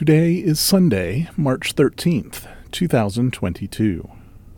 Today is Sunday, March 13th, 2022.